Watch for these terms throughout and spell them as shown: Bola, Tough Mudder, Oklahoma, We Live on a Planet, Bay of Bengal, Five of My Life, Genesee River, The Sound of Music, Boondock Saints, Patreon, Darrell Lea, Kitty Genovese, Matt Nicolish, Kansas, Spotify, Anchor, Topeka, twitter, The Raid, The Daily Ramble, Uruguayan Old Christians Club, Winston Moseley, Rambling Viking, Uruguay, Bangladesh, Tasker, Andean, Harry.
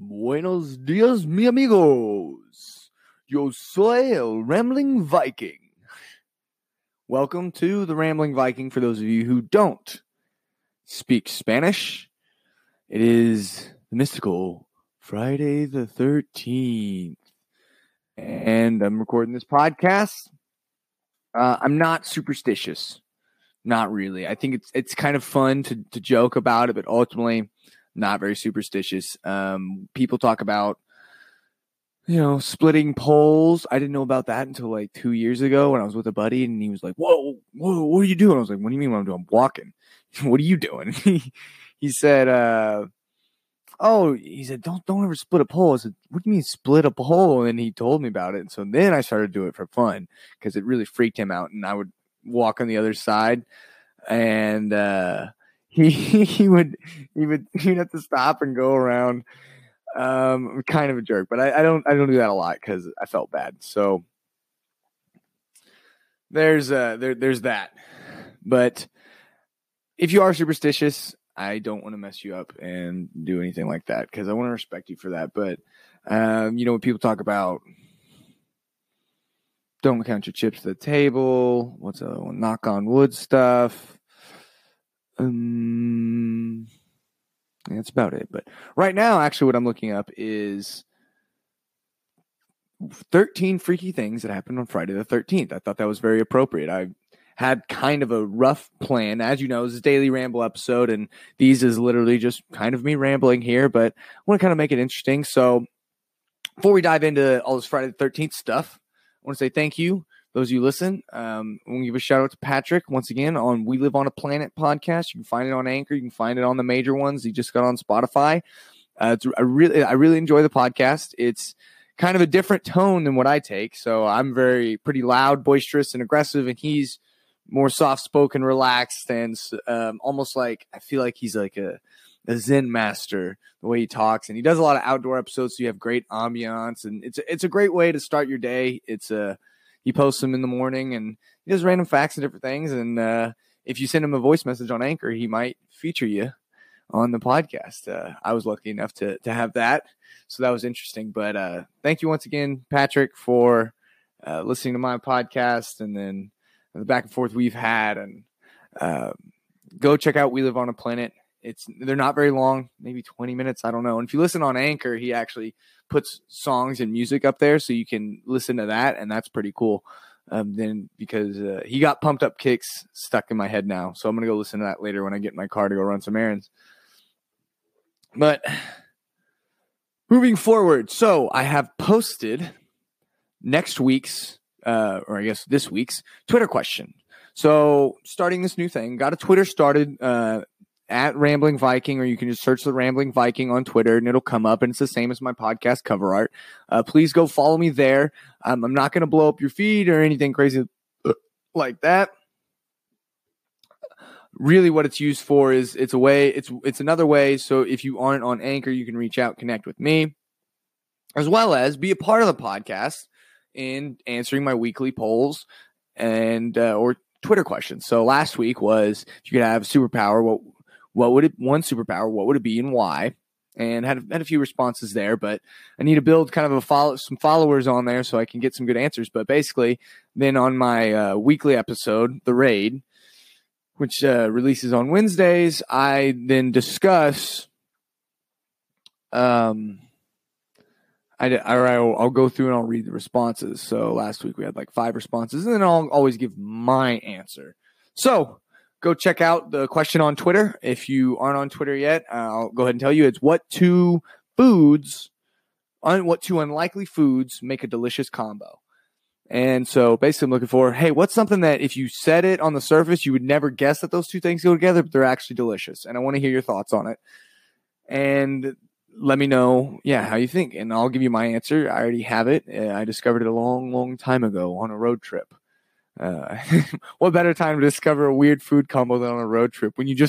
Buenos días, mi amigos. Yo soy el Rambling Viking. Welcome to the Rambling Viking for those of you who don't speak Spanish. It is the mystical Friday the 13th. And I'm recording this podcast. I'm not superstitious. Not really. I think it's kind of fun to joke about it, but ultimately not very superstitious. People talk about, splitting poles. I didn't know about that until like 2 years ago when I was with a buddy and he was like, whoa, what are you doing? I was like, what do you mean what I'm doing? I'm walking. What are you doing? He said, don't ever split a pole. I said, what do you mean split a pole? And he told me about it. And so then I started doing it for fun because it really freaked him out. And I would walk on the other side and, He'd have to stop and go around. I'm kind of a jerk, but I don't do that a lot because I felt bad. So there's that. But if you are superstitious, I don't want to mess you up and do anything like that because I want to respect you for that. But when people talk about don't count your chips to the table, what's the one? Knock on wood stuff. That's about it. But right now, actually, what I'm looking up is 13 freaky things that happened on Friday the 13th. I thought that was very appropriate. I had kind of a rough plan. As you know, this is a Daily Ramble episode, and these is literally just kind of me rambling here, but I want to kind of make it interesting. So before we dive into all this Friday the 13th stuff, I want to say thank you. Those of you listen, I want to give a shout out to Patrick once again on We Live on a Planet podcast. You can find it on Anchor. You can find it on the major ones. He just got on Spotify. I really enjoy the podcast. It's kind of a different tone than what I take. So I'm pretty loud, boisterous, and aggressive, and he's more soft spoken, relaxed, and almost like I feel like he's like a Zen master the way he talks, and he does a lot of outdoor episodes. So you have great ambiance, and it's a great way to start your day. He posts them in the morning, and he does random facts and different things. And if you send him a voice message on Anchor, he might feature you on the podcast. I was lucky enough to have that, so that was interesting. But thank you once again, Patrick, for listening to my podcast, and then the back and forth we've had. And go check out We Live on a Planet. They're not very long, maybe 20 minutes. I don't know. And if you listen on Anchor, he actually puts songs and music up there so you can listen to that. And that's pretty cool. Because he got Pumped Up Kicks stuck in my head now. So I'm going to go listen to that later when I get in my car to go run some errands. But moving forward. So I have posted next week's, or I guess this week's Twitter question. So starting this new thing, got a Twitter started, at Rambling Viking, or you can just search the Rambling Viking on Twitter and it'll come up, and it's the same as my podcast cover art. Please go follow me there. I'm not going to blow up your feed or anything crazy like that. Really what it's used for is it's another way. So if you aren't on Anchor, you can reach out, connect with me, as well as be a part of the podcast in answering my weekly polls and, or Twitter questions. So last week was, if you could have a superpower, what would it be and why? And had a few responses there, but I need to build kind of some followers on there so I can get some good answers. But basically, then on my weekly episode, The Raid, which releases on Wednesdays, I then discuss. I'll go through and I'll read the responses. So last week we had like 5 responses, and then I'll always give my answer. So go check out the question on Twitter. If you aren't on Twitter yet, I'll go ahead and tell you. It's what two unlikely foods make a delicious combo. And so basically I'm looking for, hey, what's something that if you said it on the surface, you would never guess that those two things go together, but they're actually delicious. And I want to hear your thoughts on it. And let me know, how you think. And I'll give you my answer. I already have it. I discovered it a long, long time ago on a road trip. What better time to discover a weird food combo than on a road trip when you're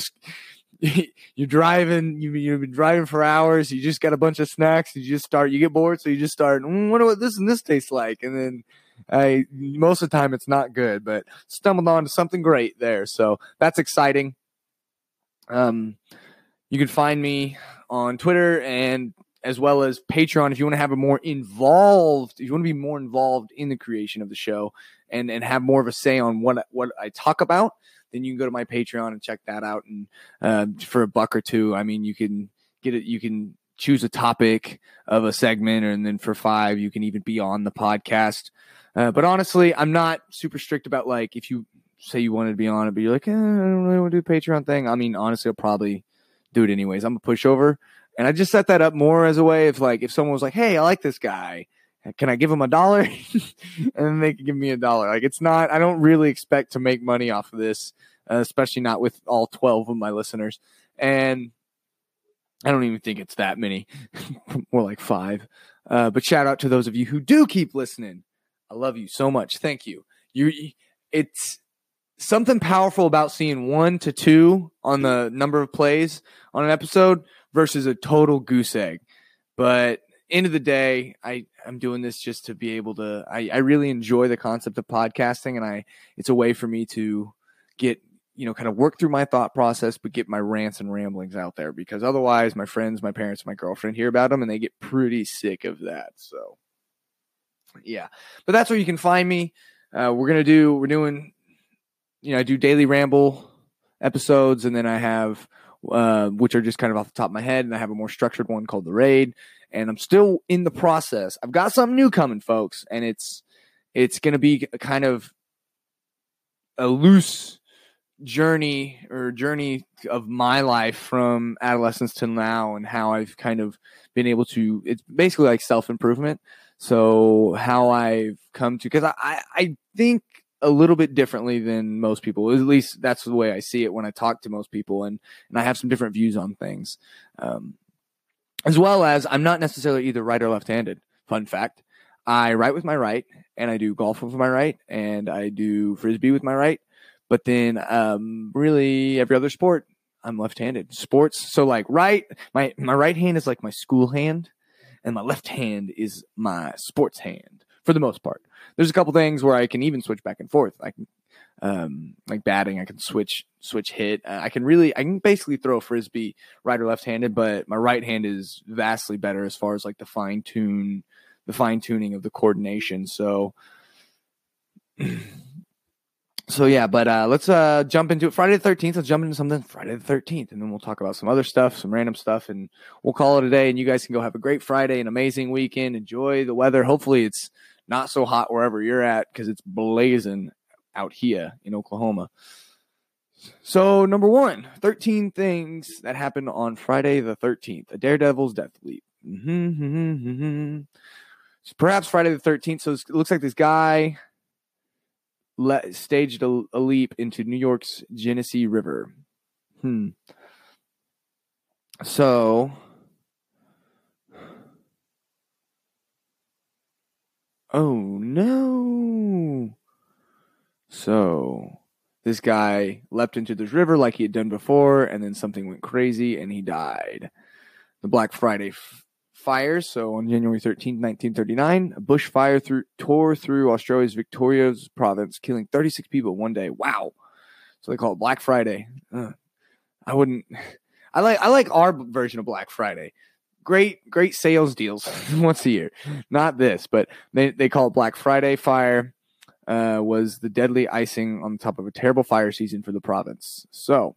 driving, you've been driving for hours, you just got a bunch of snacks, you get bored, so you just start, wonder what this and this tastes like, and then most of the time it's not good, but stumbled onto something great there, so that's exciting. You can find me on Twitter and as well as Patreon. If you want to have a more involved, if you want to be more involved in the creation of the show and have more of a say on what I talk about, then you can go to my Patreon and check that out. And for $1 or $2, I mean, you can get it. You can choose a topic of a segment, and then for $5, you can even be on the podcast. But honestly, I'm not super strict about, like, if you say you wanted to be on it, but you're like, I don't really want to do the Patreon thing. I mean, honestly, I'll probably do it anyways. I'm a pushover. And I just set that up more as a way of, like, if someone was like, hey, I like this guy, can I give him $1? And they can give me $1. Like, it's not, I don't really expect to make money off of this, especially not with all 12 of my listeners. And I don't even think it's that many, more like 5. But shout out to those of you who do keep listening. I love you so much. Thank you. It's something powerful about seeing 1 to 2 on the number of plays on an episode versus a total goose egg. But end of the day, I'm doing this just to be able to, I really enjoy the concept of podcasting, and it's a way for me to get, kind of work through my thought process, but get my rants and ramblings out there, because otherwise my friends, my parents, my girlfriend hear about them and they get pretty sick of that. So yeah, but that's where you can find me. We're doing, I do Daily Ramble episodes, and then I have, which are just kind of off the top of my head, and I have a more structured one called The Raid, and I'm still in the process. I've got something new coming, folks, and it's going to be a kind of a loose journey of my life from adolescence to now, and how I've kind of been able to, it's basically like self-improvement. So how I've come to, because I think a little bit differently than most people, at least that's the way I see it when I talk to most people, and I have some different views on things, as well as I'm not necessarily either right or left-handed. Fun fact, I write with my right, and I do golf with my right, and I do frisbee with my right. But then really every other sport, I'm left-handed. Sports, so like right, my right hand is like my school hand, and my left hand is my sports hand for the most part. There's a couple things where I can even switch back and forth. I can, like batting, I can switch hit. I can basically throw a frisbee right or left-handed, but my right hand is vastly better as far as like the fine-tuning of the coordination. So... So yeah, but let's jump into it. Friday the 13th. Let's jump into something Friday the 13th, and then we'll talk about some other stuff, some random stuff, and we'll call it a day. And you guys can go have a great Friday, an amazing weekend. Enjoy the weather. Hopefully it's not so hot wherever you're at, because it's blazing out here in Oklahoma. So number 1, 13 things that happened on Friday the 13th. A Daredevil's death leap. So perhaps Friday the 13th. So it looks like this guy... staged a leap into New York's Genesee River. So. Oh, no. So this guy leapt into this river like he had done before, and then something went crazy and he died. The Black Friday fires. So on January 13, 1939, a bushfire tore through Australia's Victoria province, killing 36 people one day. Wow. So they call it Black Friday. I like our version of Black Friday. Great sales deals once a year. Not this, but they call it Black Friday. Fire was the deadly icing on top of a terrible fire season for the province. So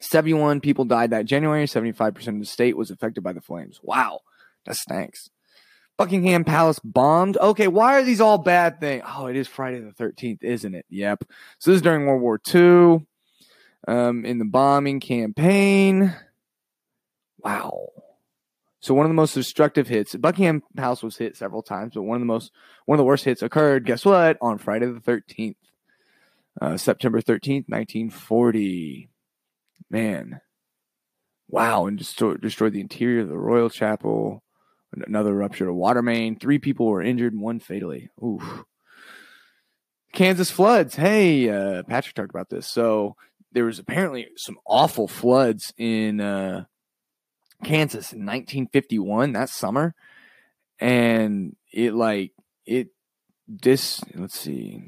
71 people died that January. 75% of the state was affected by the flames. Wow, that stinks. Buckingham Palace bombed. Okay, why are these all bad things? Oh, it is Friday the 13th, isn't it? Yep. So this is during World War II, in the bombing campaign. Wow. So one of the most destructive hits. Buckingham Palace was hit several times, but one of the worst hits occurred. Guess what? On Friday the 13th, September 13th, 1940. Man, wow, and destroyed the interior of the Royal Chapel. Another ruptured a water main. 3 people were injured and 1 fatally. Oof. Kansas floods. Hey, Patrick talked about this. So there was apparently some awful floods in Kansas in 1951, that summer. And let's see.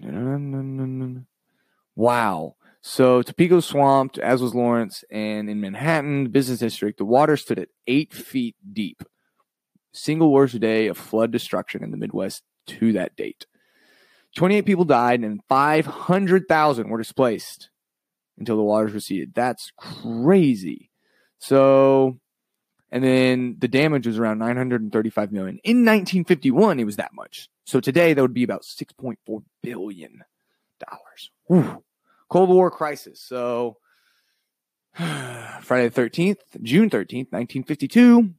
Wow. So Topeka swamped, as was Lawrence, and in Manhattan, the business district, the water stood at 8 feet deep. Single worst day of flood destruction in the Midwest to that date. 28 people died and 500,000 were displaced until the waters receded. That's crazy. So, and then the damage was around $935 million. In 1951, it was that much. So today, that would be about $6.4 billion. Whew. Cold War crisis. So Friday the 13th, June 13th, 1952,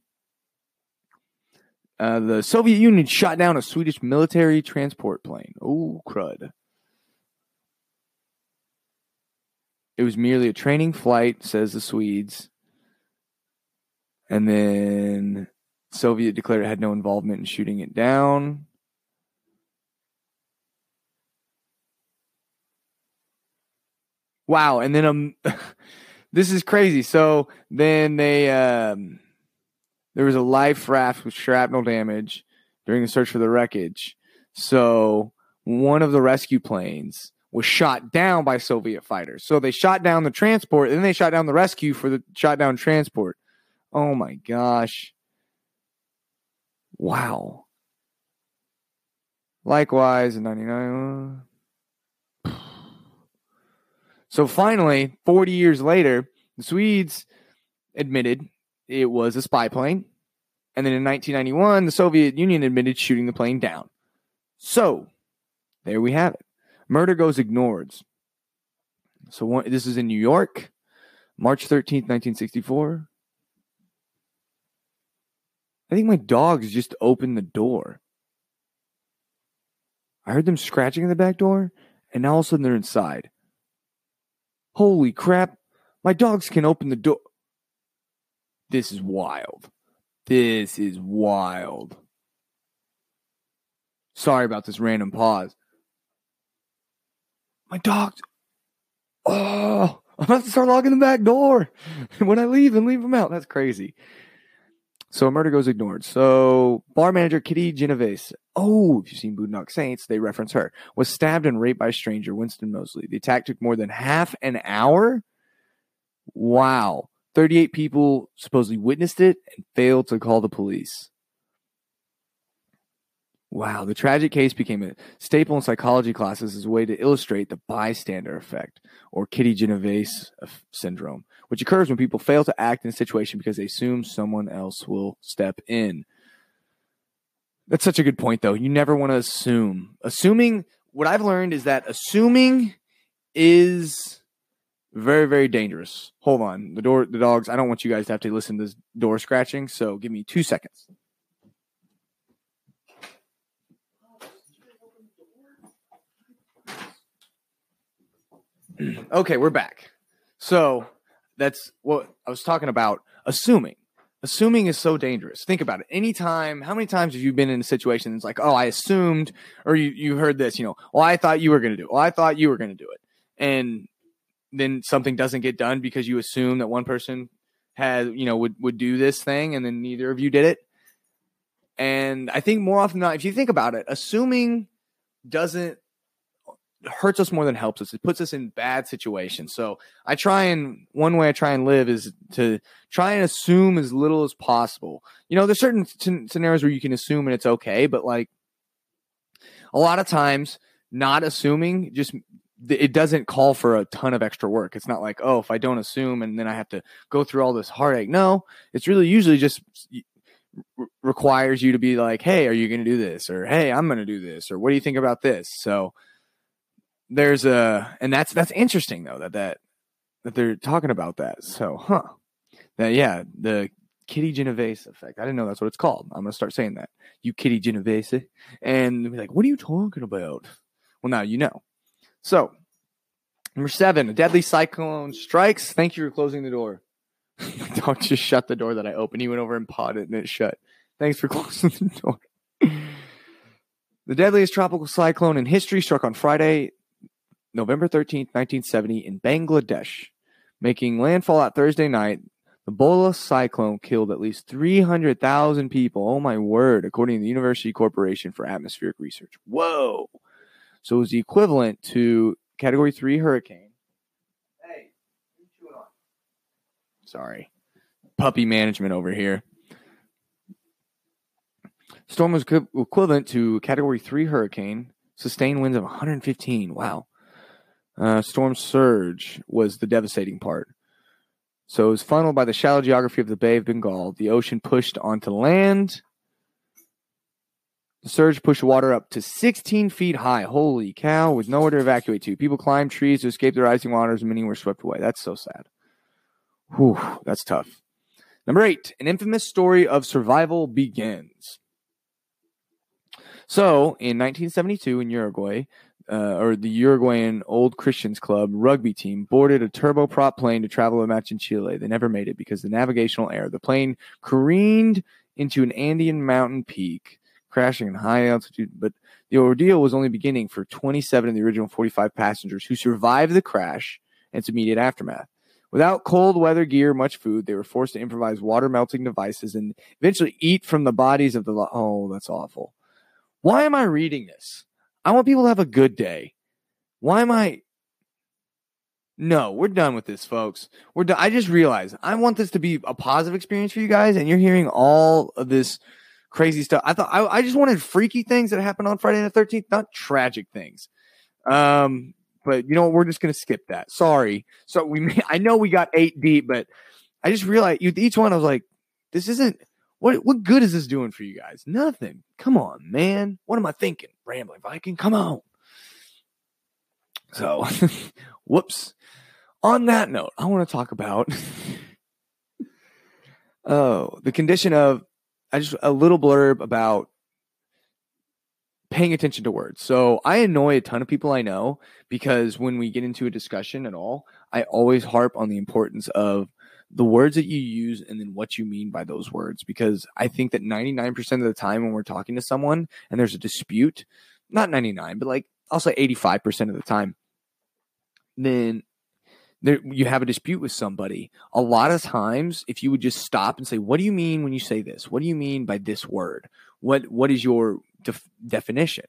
the Soviet Union shot down a Swedish military transport plane. Oh, crud. It was merely a training flight, says the Swedes. And then Soviet declared it had no involvement in shooting it down. Wow. And then this is crazy. So then they there was a life raft with shrapnel damage during the search for the wreckage. So one of the rescue planes was shot down by Soviet fighters. So they shot down the transport, and then they shot down the rescue for the shot down transport. Oh, my gosh. Wow. Likewise, in 99... So finally, 40 years later, the Swedes admitted it was a spy plane. And then in 1991, the Soviet Union admitted shooting the plane down. So there we have it. Murder goes ignored. So this is in New York, March 13th, 1964. I think my dogs just opened the door. I heard them scratching at the back door, and now all of a sudden they're inside. Holy crap, my dogs can open the door. This is wild. This is wild. Sorry about this random pause. My dogs. Oh, I'm about to start locking the back door when I leave and leave them out. That's crazy. So a murder goes ignored. So bar manager Kitty Genovese. Oh, if you've seen Boondock Saints, they reference her. Was stabbed and raped by a stranger, Winston Moseley. The attack took more than half an hour. Wow. 38 people supposedly witnessed it and failed to call the police. Wow. The tragic case became a staple in psychology classes as a way to illustrate the bystander effect, or Kitty Genovese syndrome, which occurs when people fail to act in a situation because they assume someone else will step in. That's such a good point, though. You never want to assume. Assuming, what I've learned is that assuming is very, very dangerous. Hold on. The dogs, I don't want you guys to have to listen to this door scratching, so give me 2 seconds. Okay, we're back. So that's what I was talking about, assuming. Assuming is so dangerous. Think about it. Anytime, how many times have you been in a situation that's like, oh, I assumed, or you heard this, you know, well, I thought you were going to do it. Well, I thought you were going to do it. And then something doesn't get done because you assume that one person had, you know, would do this thing, and then neither of you did it. And I think more often than not, if you think about it, assuming hurts us more than helps us. It puts us in bad situations. So one way I try and live is to try and assume as little as possible. You know, there's certain scenarios where you can assume and it's okay, but like a lot of times not assuming, just it doesn't call for a ton of extra work. It's not like, oh, if I don't assume and then I have to go through all this heartache. No, it's really usually just requires you to be like, hey, are you going to do this? Or, hey, I'm going to do this. Or what do you think about this? So there's and that's interesting though that they're talking about that. So, the Kitty Genovese effect. I didn't know that's what it's called. I'm gonna start saying that. You Kitty Genovese, and they'll be like, "What are you talking about?" Well, now you know. So, number 7, a deadly cyclone strikes. Thank you for closing the door. My dog just shut the door that I opened. He went over and pawed it, and it shut. Thanks for closing the door. The deadliest tropical cyclone in history struck on Friday, November 13th, 1970, in Bangladesh, making landfall at Thursday night. The Bola cyclone killed at least 300,000 people. Oh, my word, according to the University Corporation for Atmospheric Research. Whoa. So it was the equivalent to Category 3 hurricane Sorry. Puppy management over here. Storm was equivalent to Category 3 hurricane. Sustained winds of 115. Wow. Storm surge was the devastating part. So it was funneled by the shallow geography of the Bay of Bengal. The ocean pushed onto land. The surge pushed water up to 16 feet high. Holy cow, with nowhere to evacuate to. People climbed trees to escape the rising waters, and many were swept away. That's so sad. Whew, that's tough. Number 8, an infamous story of survival begins. So, in 1972 in Uruguay, the Uruguayan Old Christians Club rugby team boarded a turboprop plane to travel a match in Chile. They never made it because of the navigational error. The plane careened into an Andean mountain peak, crashing in high altitude. But the ordeal was only beginning for 27 of the original 45 passengers who survived the crash and its immediate aftermath. Without cold weather gear, much food, they were forced to improvise water-melting devices and eventually eat from the bodies of the... Oh, that's awful. Why am I reading this? I want people to have a good day. Why am I? No, we're done with this, folks. We're done. I just realized I want this to be a positive experience for you guys, and you're hearing all of this crazy stuff. I thought I just wanted freaky things that happened on Friday the 13th, not tragic things. But you know what? We're just gonna skip that. Sorry. So I know we got 8 deep, but I just realized with each one I was like, this isn't. What good is this doing for you guys? Nothing. Come on, man. What am I thinking? Rambling Viking, come on. So, whoops. On that note, I want to talk about the condition of a little blurb about paying attention to words. So, I annoy a ton of people I know because when we get into a discussion at all, I always harp on the importance of the words that you use and then what you mean by those words, because I think that 99% of the time when we're talking to someone and there's a dispute, not 99, but like I'll say 85% of the time, then you have a dispute with somebody. A lot of times, if you would just stop and say, what do you mean when you say this? What do you mean by this word? What is your definition?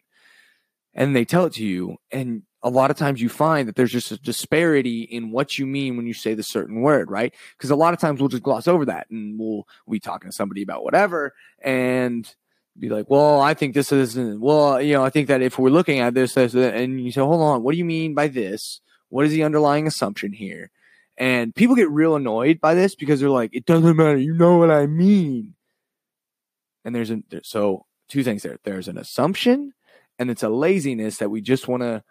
And they tell it to you. And a lot of times you find that there's just a disparity in what you mean when you say the certain word, right? Because a lot of times we'll just gloss over that and we'll be talking to somebody about whatever and be like, well, I think this isn't, well, you know, I think that if we're looking at this, and you say, hold on, what do you mean by this? What is the underlying assumption here? And people get real annoyed by this because they're like, it doesn't matter. You know what I mean? And so two things there. There's an assumption and it's a laziness that we just want to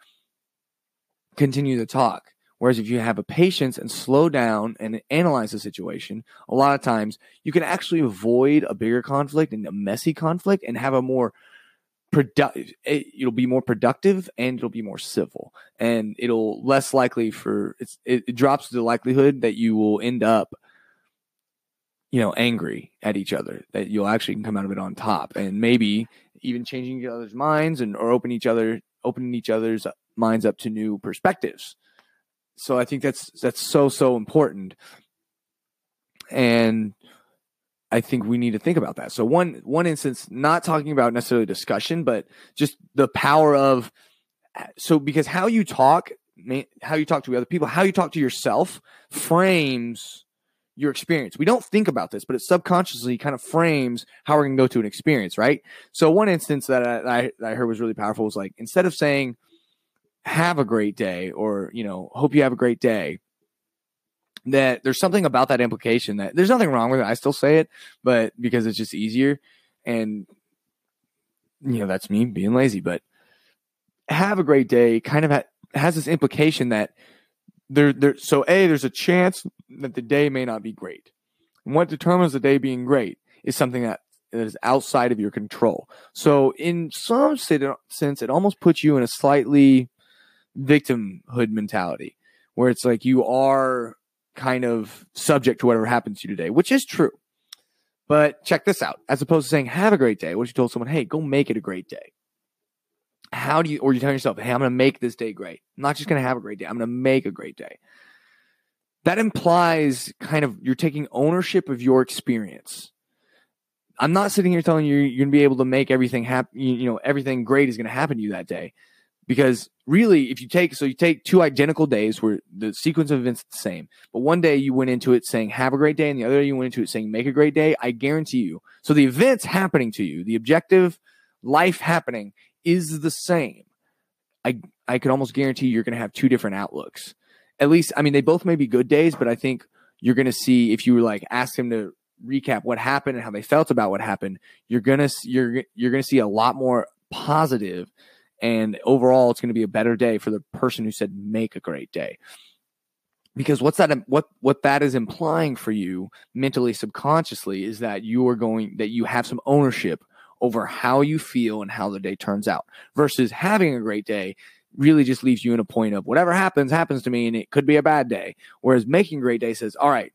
continue the talk. Whereas if you have a patience and slow down and analyze the situation, a lot of times you can actually avoid a bigger conflict and a messy conflict and have a more productive, it'll be more productive and it'll be more civil and it'll less likely for it drops the likelihood that you will end up, you know, angry at each other, that you'll actually come out of it on top and maybe even changing each other's minds and or opening each other's minds up to new perspectives. So I think that's so important. And I think we need to think about that. So one instance, not talking about necessarily discussion, but just the power of, so because how you talk to other people, how you talk to yourself frames your experience. We don't think about this, but it subconsciously kind of frames how we're going to go to an experience, right? So one instance that I heard was really powerful was like, instead of saying, have a great day or, you know, hope you have a great day, that there's something about that implication that there's nothing wrong with it. I still say it, but because it's just easier and, you know, that's me being lazy, but have a great day kind of has this implication that there's a chance that the day may not be great. And what determines the day being great is something that is outside of your control. So in some sense, it almost puts you in a slightly victimhood mentality where it's like you are kind of subject to whatever happens to you today, which is true. But check this out. As opposed to saying, have a great day, what if you told someone, hey, go make it a great day? Or you tell yourself, hey, I'm going to make this day great. I'm not just going to have a great day. I'm going to make a great day. That implies kind of you're taking ownership of your experience. I'm not sitting here telling you you're going to be able to make everything happen. You know, everything great is going to happen to you that day. Because really, if you take, so you take two identical days where the sequence of events is the same, but one day you went into it saying, have a great day. And the other day you went into it saying, make a great day. I guarantee you. So the events happening to you, the objective life happening is the same. I could almost guarantee you're going to have two different outlooks. At least, I mean, they both may be good days, but I think you're going to see if you like ask them to recap what happened and how they felt about what happened, you're going to see a lot more positive. And overall, it's going to be a better day for the person who said, make a great day. Because what's that, what that is implying for you mentally, subconsciously, is that you are going, that you have some ownership over how you feel and how the day turns out, versus having a great day really just leaves you in a point of whatever happens, happens to me. And it could be a bad day. Whereas making a great day says, all right,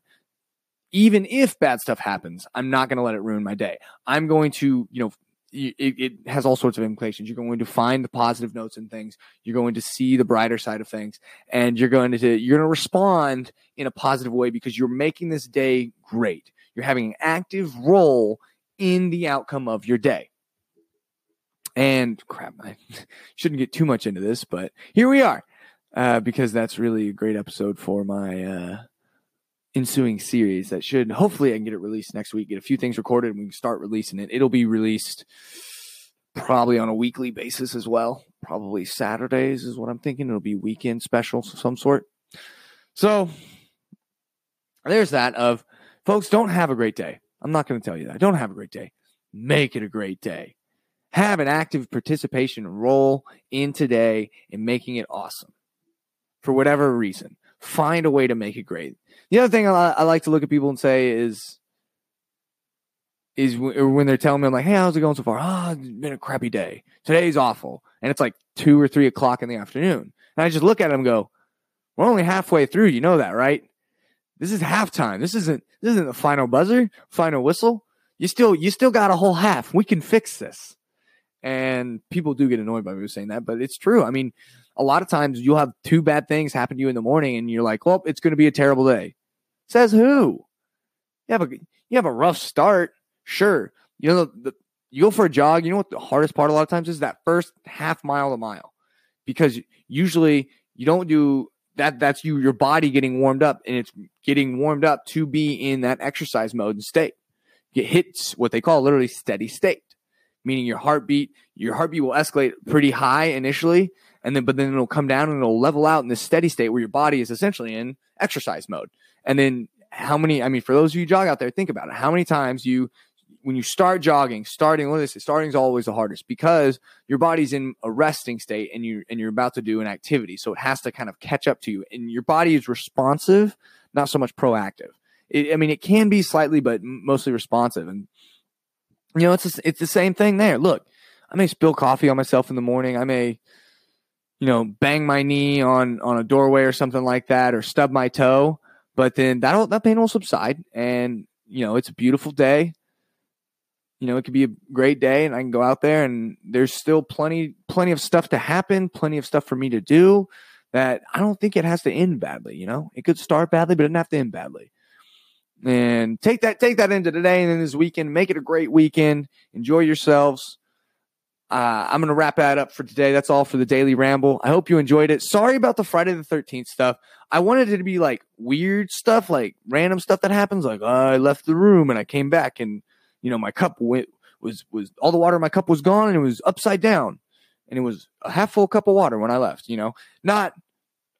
even if bad stuff happens, I'm not going to let it ruin my day. I'm going to, you know, it has all sorts of implications. You're going to find the positive notes in things. You're going to see the brighter side of things, and you're going to respond in a positive way because you're making this day great. You're having an active role in the outcome of your day. And crap, I shouldn't get too much into this, but here we are, because that's really a great episode for my ensuing series that should, hopefully I can get it released next week, get a few things recorded, and we can start releasing it. It'll be released probably on a weekly basis as well. Probably Saturdays is what I'm thinking. It'll be weekend specials of some sort. So there's that of, folks, don't have a great day. I'm not going to tell you that. Don't have a great day. Make it a great day. Have an active participation role in today and making it awesome for whatever reason. Find a way to make it great. The other thing I like to look at people and say is when they're telling me, I'm like, hey, how's it going so far? Oh, it's been a crappy day. Today's awful. And it's like 2 or 3 o'clock in the afternoon. And I just look at them and go, we're only halfway through. You know that, right? This is halftime. This isn't the final buzzer, final whistle. You still got a whole half. We can fix this. And people do get annoyed by me saying that, but it's true. I mean, a lot of times you'll have two bad things happen to you in the morning and you're like, well, it's going to be a terrible day. Says who? You have a rough start. Sure. You know, you go for a jog. You know what the hardest part a lot of times is? That first half mile to mile, because usually you don't do that. That's your body getting warmed up, and it's getting warmed up to be in that exercise mode and state. It hits what they call literally steady state, meaning your heartbeat will escalate pretty high initially. But then it'll come down and it'll level out in this steady state where your body is essentially in exercise mode. And then for those of you who jog out there, think about it. How many times when you start jogging, starting is always the hardest, because your body's in a resting state and you're about to do an activity. So it has to kind of catch up to you, and your body is responsive, not so much proactive. It can be slightly, but mostly responsive. And you know, it's the same thing there. Look, I may spill coffee on myself in the morning. I may, you know, bang my knee on a doorway or something like that, or stub my toe, but then that pain will subside. And, you know, it's a beautiful day. You know, it could be a great day, and I can go out there, and there's still plenty of stuff to happen, plenty of stuff for me to do, that I don't think it has to end badly. You know, it could start badly, but it doesn't have to end badly. And take that into today and then this weekend, make it a great weekend. Enjoy yourselves. I'm going to wrap that up for today. That's all for the Daily Ramble. I hope you enjoyed it. Sorry about the Friday the 13th stuff. I wanted it to be like weird stuff, like random stuff that happens. Like, I left the room and I came back, and, you know, my cup was all the water in my cup was gone, and it was upside down, and it was a half full cup of water when I left, you know, not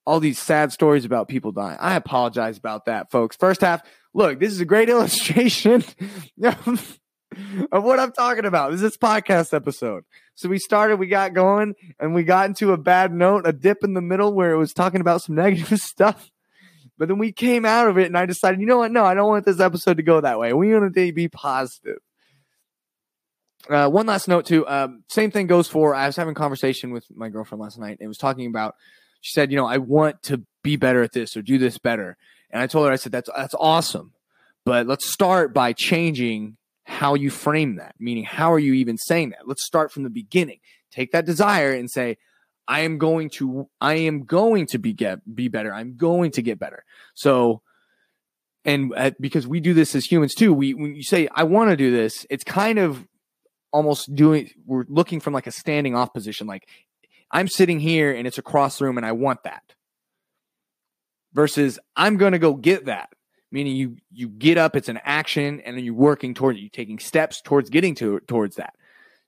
all these sad stories about people dying. I apologize about that, folks. First half, look, this is a great illustration of what I'm talking about. This is podcast episode. So we started, we got going, and we got into a bad note, a dip in the middle where it was talking about some negative stuff. But then we came out of it, and I decided, you know what? No, I don't want this episode to go that way. We want it to be positive. One last note too. Same thing goes for, I was having a conversation with my girlfriend last night, and it was talking about, she said, you know, I want to be better at this or do this better. And I told her, I said, that's awesome. But let's start by changing how you frame that, meaning how are you even saying that? Let's start from the beginning. Take that desire and say, I am going to be better. I'm going to get better. So, and because we do this as humans too, when you say, I want to do this, it's kind of almost we're looking from like a standing off position. Like, I'm sitting here and it's across the room and I want that. Versus I'm going to go get that. Meaning you get up, it's an action, and then you're working toward it. You're taking steps towards getting towards that.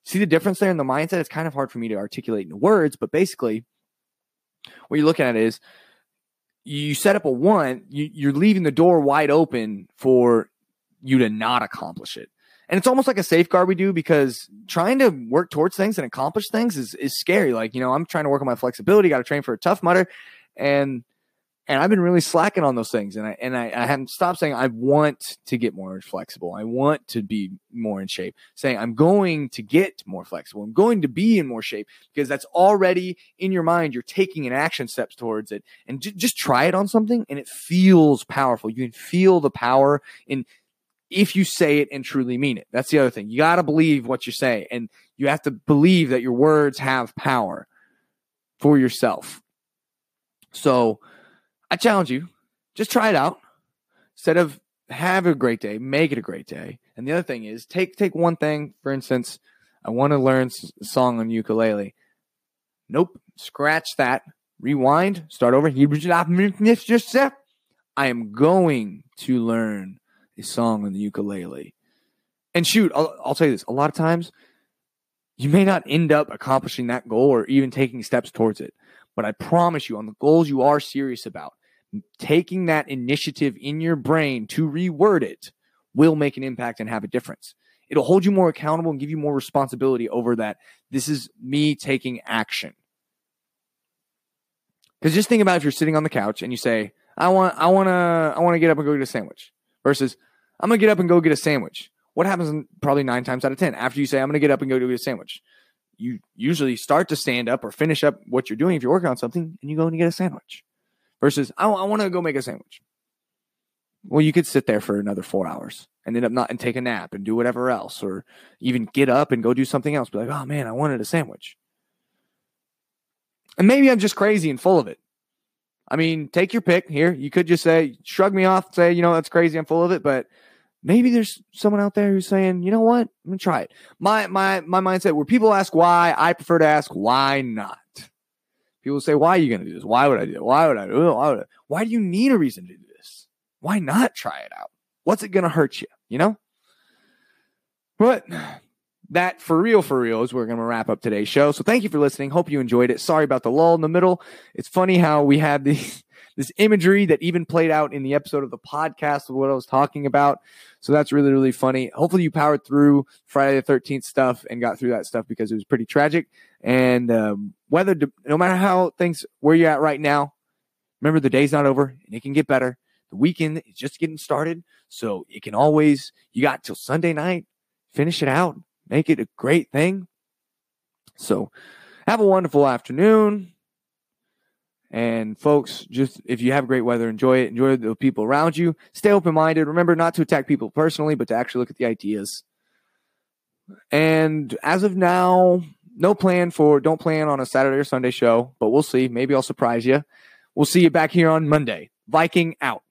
See the difference there in the mindset? It's kind of hard for me to articulate in words, but basically what you're looking at is you set up a want, you're leaving the door wide open for you to not accomplish it. And it's almost like a safeguard we do, because trying to work towards things and accomplish things is scary. Like, you know, I'm trying to work on my flexibility, got to train for a Tough Mudder, and I've been really slacking on those things. And I haven't stopped saying I want to get more flexible. I want to be more in shape. Saying I'm going to get more flexible. I'm going to be in more shape, because that's already in your mind. You're taking an action steps towards it, and just try it on something. And it feels powerful. You can feel the power in if you say it and truly mean it. That's the other thing. You got to believe what you say, and you have to believe that your words have power for yourself. So I challenge you, just try it out. Instead of have a great day, make it a great day. And the other thing is take one thing. For instance, I want to learn a song on ukulele. Nope. Scratch that. Rewind. Start over. I am going to learn a song on the ukulele. And shoot, I'll tell you this. A lot of times you may not end up accomplishing that goal or even taking steps towards it. But I promise you, on the goals you are serious about, taking that initiative in your brain to reword it will make an impact and have a difference. It'll hold you more accountable and give you more responsibility over that. This is me taking action. Because just think about if you're sitting on the couch and you say, I want to get up and go get a sandwich, versus I'm going to get up and go get a sandwich. What happens probably 9 times out of 10 after you say, I'm going to get up and go get a sandwich? You usually start to stand up or finish up what you're doing if you're working on something, and you go and you get a sandwich. Versus, I want to go make a sandwich. Well, you could sit there for another 4 hours and end up not and take a nap and do whatever else, or even get up and go do something else. Be like, oh man, I wanted a sandwich. And maybe I'm just crazy and full of it. I mean, take your pick here. You could just say, shrug me off, say, you know, that's crazy, I'm full of it, but maybe there's someone out there who's saying, you know what, I'm going to try it. My mindset, where people ask why, I prefer to ask, why not? People say, why are you going to do this? Why would I do it? Why would I do it? Why do you need a reason to do this? Why not try it out? What's it going to hurt you? You know? But that, for real, is where we're going to wrap up today's show. So thank you for listening. Hope you enjoyed it. Sorry about the lull in the middle. It's funny how we had these... this imagery that even played out in the episode of the podcast of what I was talking about. So that's really, really funny. Hopefully you powered through Friday the 13th stuff and got through that stuff, because it was pretty tragic. And no matter how things, where you're at right now, remember the day's not over and it can get better. The weekend is just getting started. So it can always, you got till Sunday night, finish it out, make it a great thing. So have a wonderful afternoon. And folks, just if you have great weather, enjoy it. Enjoy the people around you. Stay open-minded. Remember not to attack people personally, but to actually look at the ideas. And as of now, don't plan on a Saturday or Sunday show, but we'll see. Maybe I'll surprise you. We'll see you back here on Monday. Viking out.